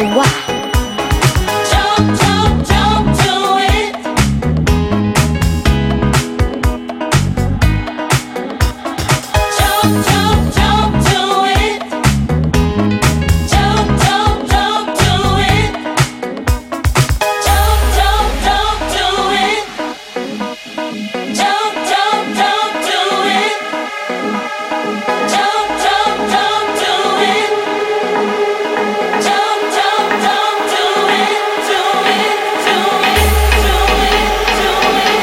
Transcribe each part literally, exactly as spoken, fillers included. reason why. Don't, don't, don't do it. Don't, don't, don't do it. Don't, don't, don't do it. Don't, don't, don't do it. Don't, don't, don't do it. Don't, don't, don't do it. Don't, don't, don't do it, do it, do it, do it, do it, do it, do it, do it, do it, do it.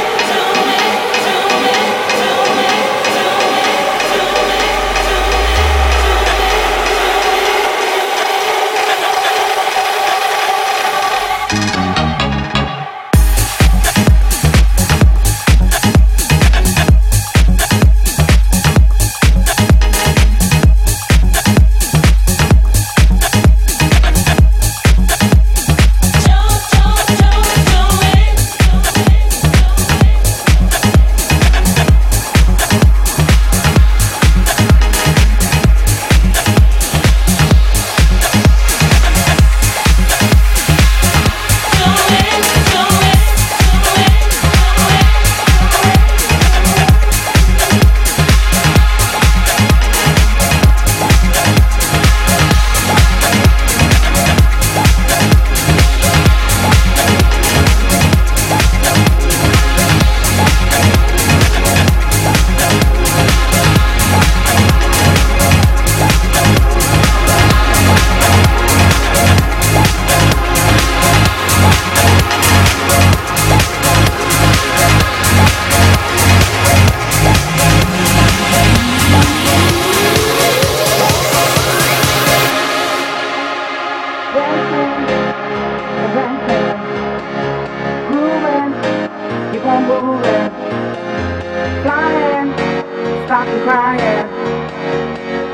Stop the crying,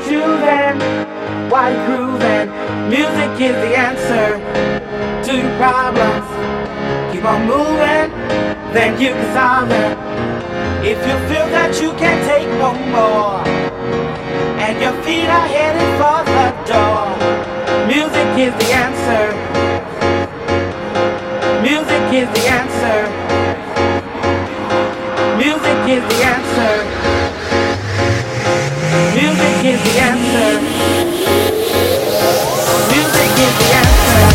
choosing while you're grooving. Music is the answer to your problems. Keep on moving, then you can solve it. If you feel that you can't take no more, and your feet are headed for the door, music is the answer. Music is the answer. Music is the answer. Music is the answer. Music is the answer.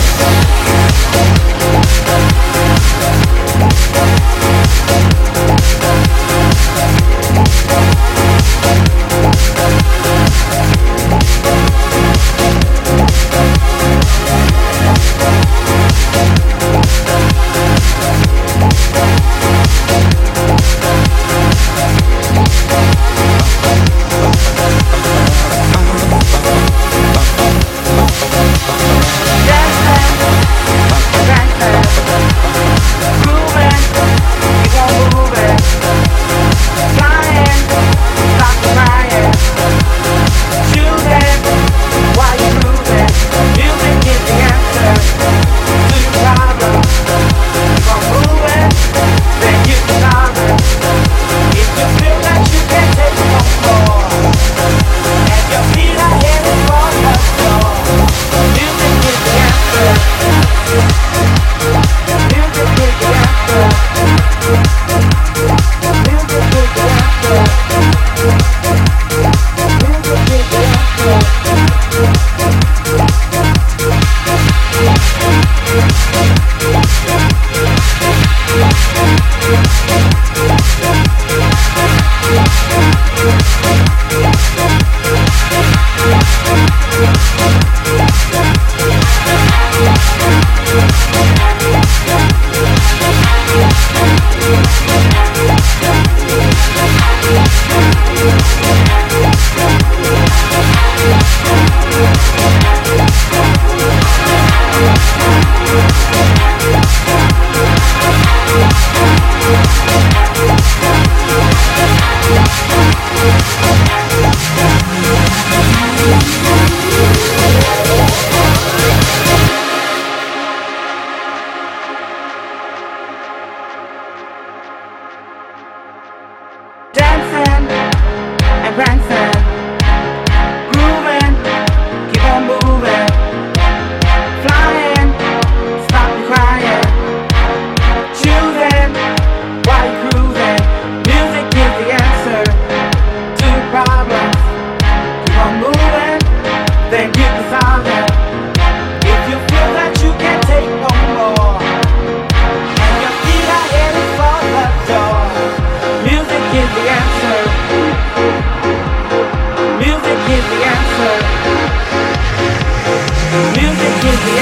Music is the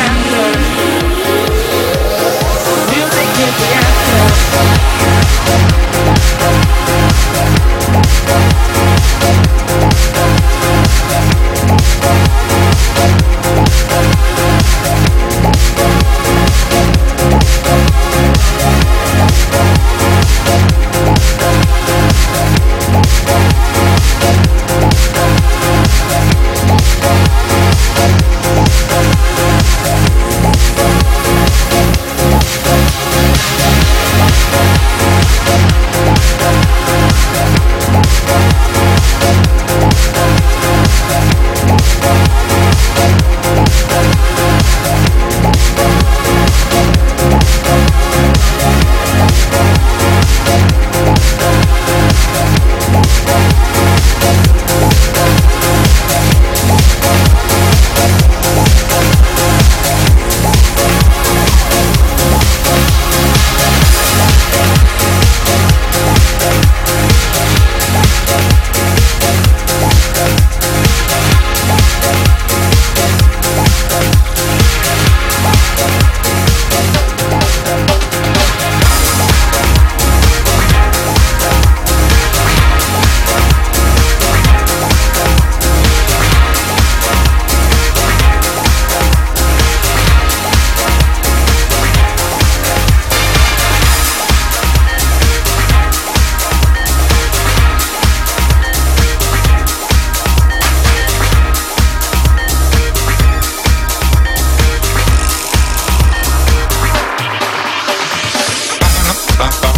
answer. Music is the Bum bum.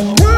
Dream.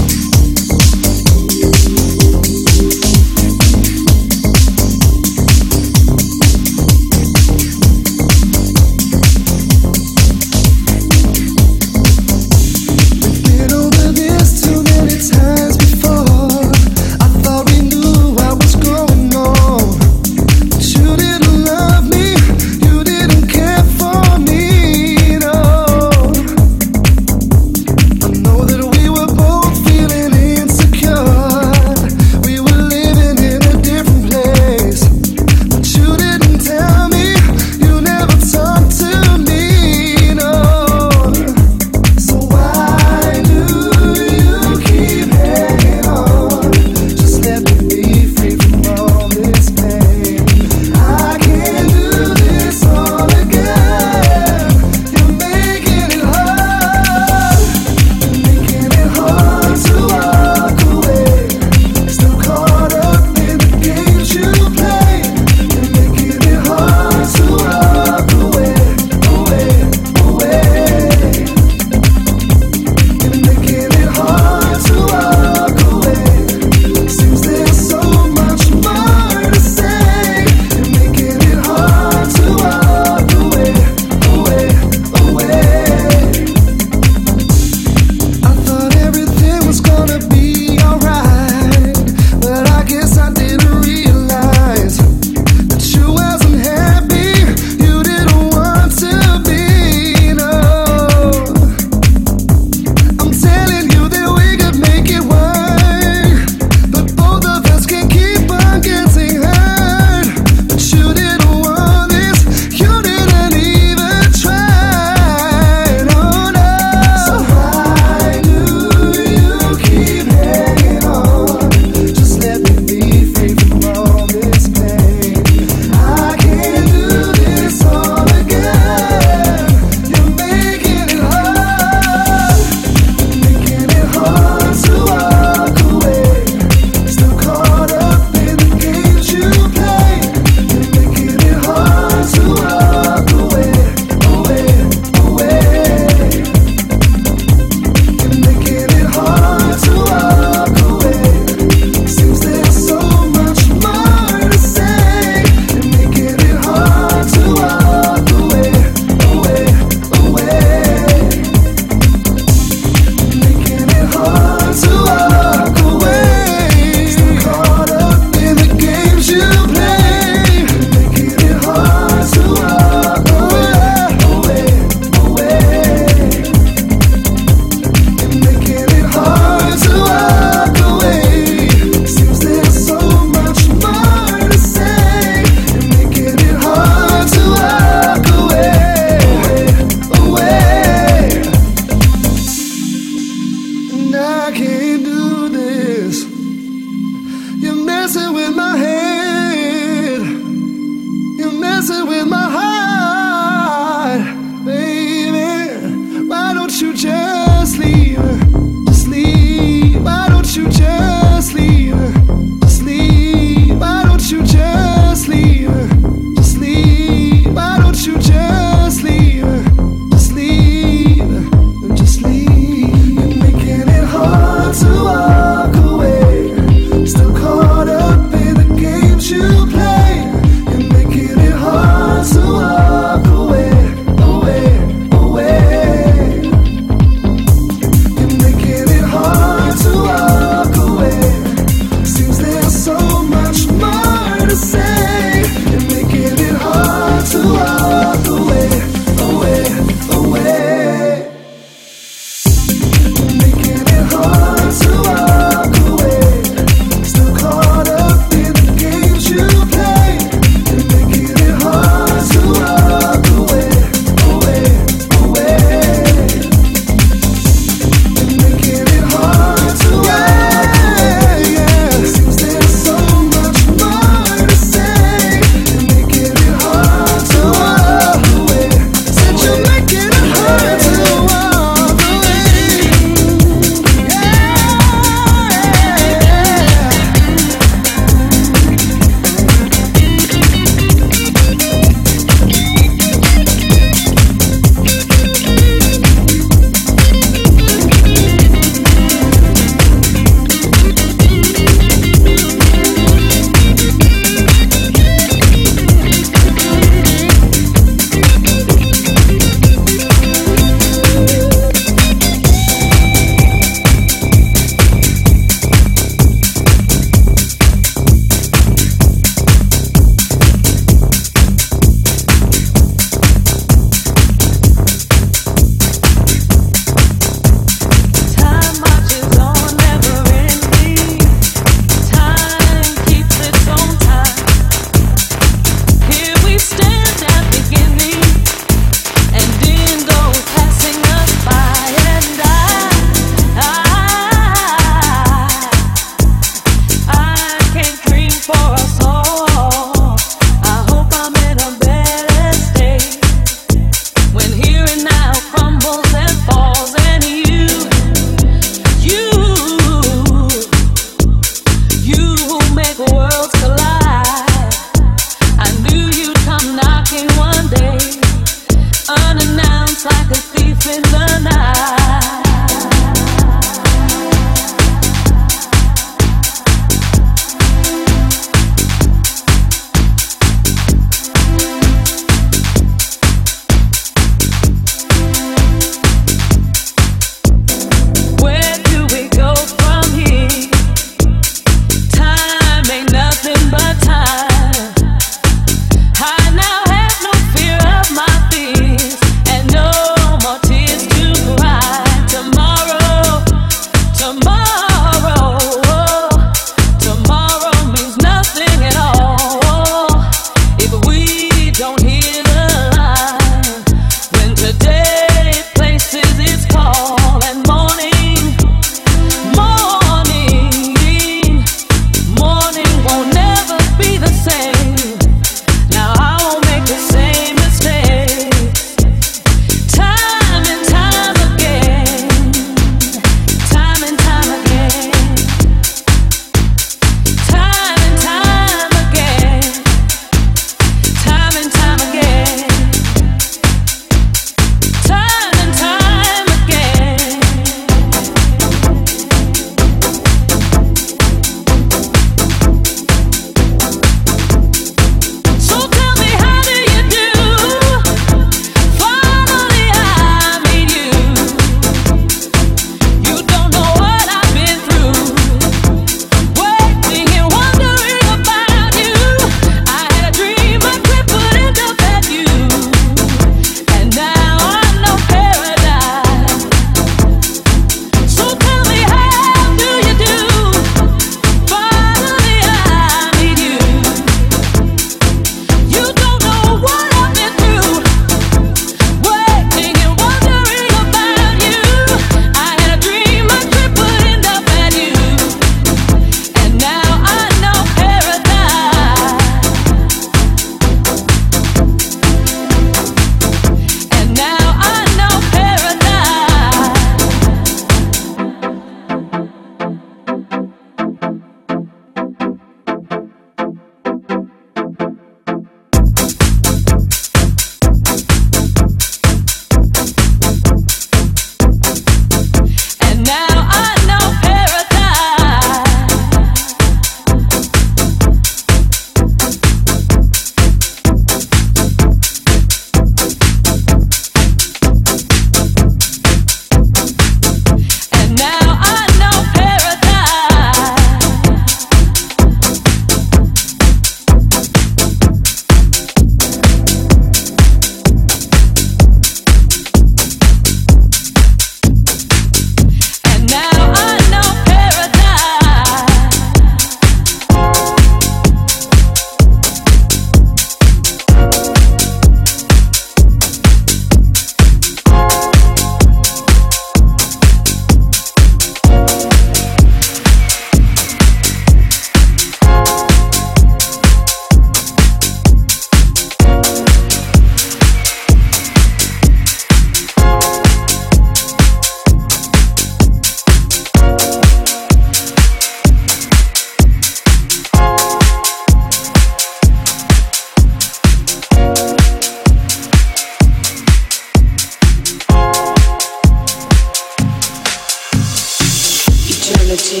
energy.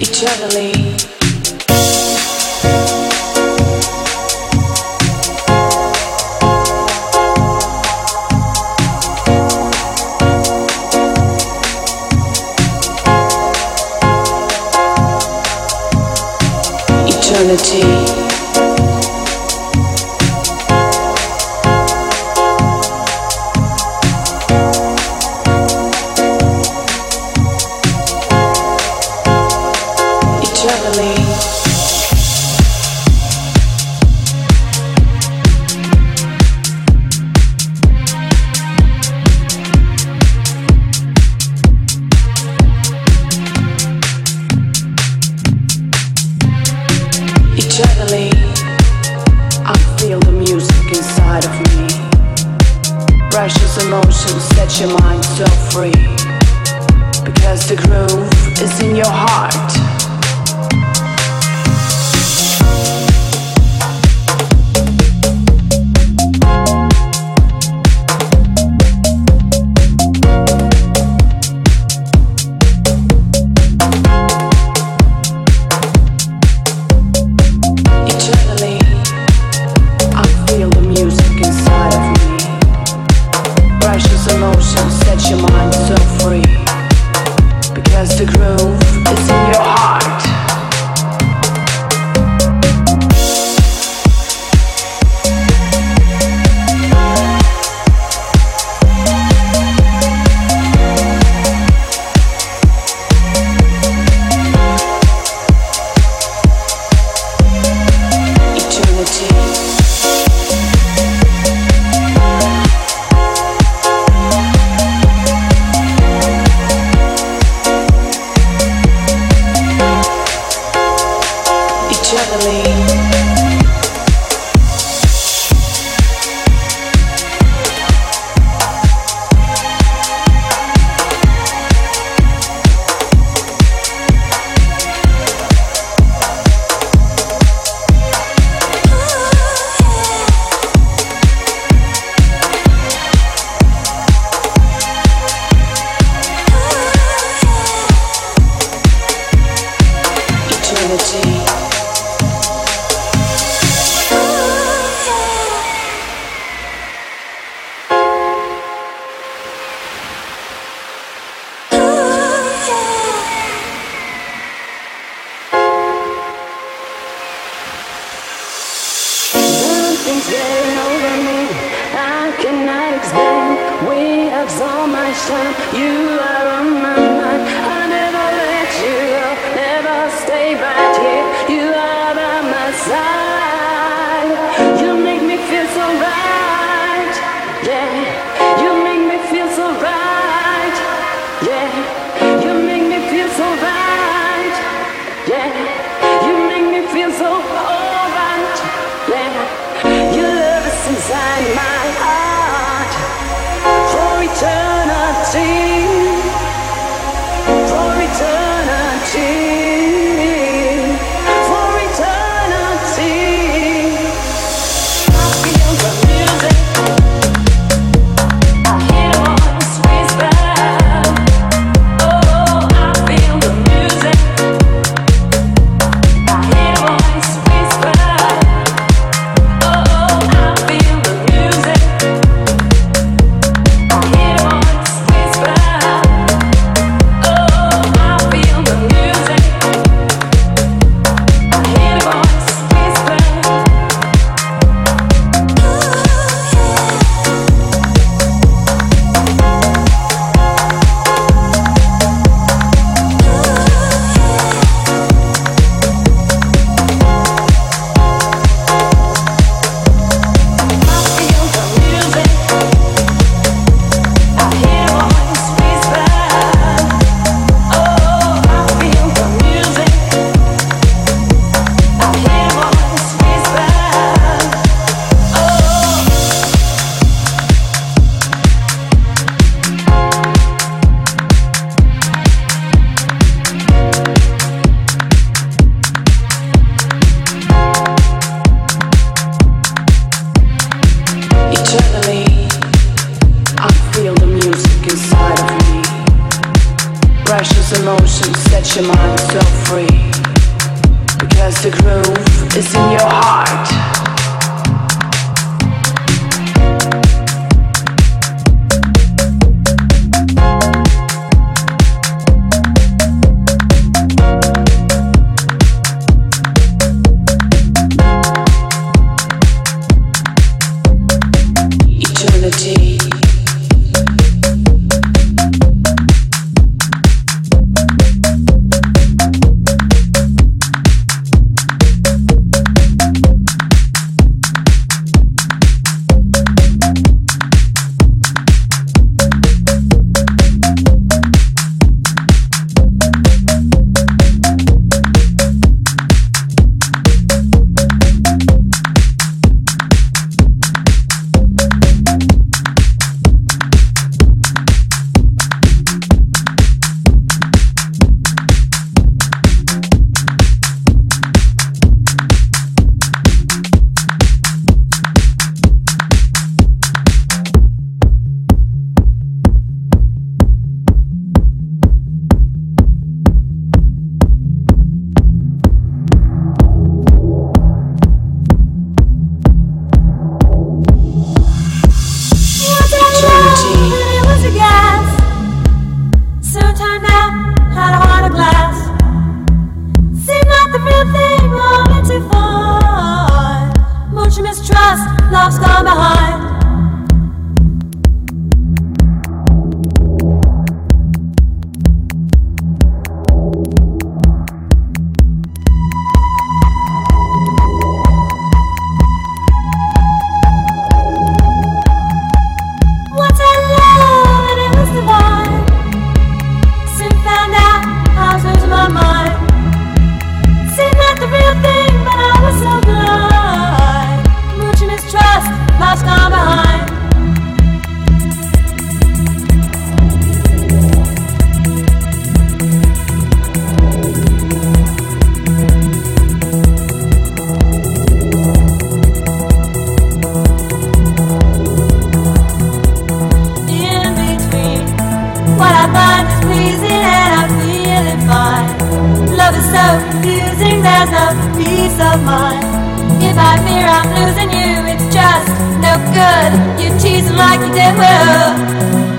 Eternally. Eternity. Suddenly, I feel the music inside of me. Precious emotions set your mind so free, because the groove is in your heart. The groove is in your heart. Eternity. Eternity. Getting over me, I cannot explain. We absorb my time, you are on my mind. I never let you go, never stay right here. You are by my side. You make me feel so right, yeah. You make me feel so right, yeah. You make me feel so right, yeah. You make me feel so alright, yeah. Inside my heart for eternity. free, because the groove is in your heart. If I fear I'm losing you, it's just no good. You tease like you did well.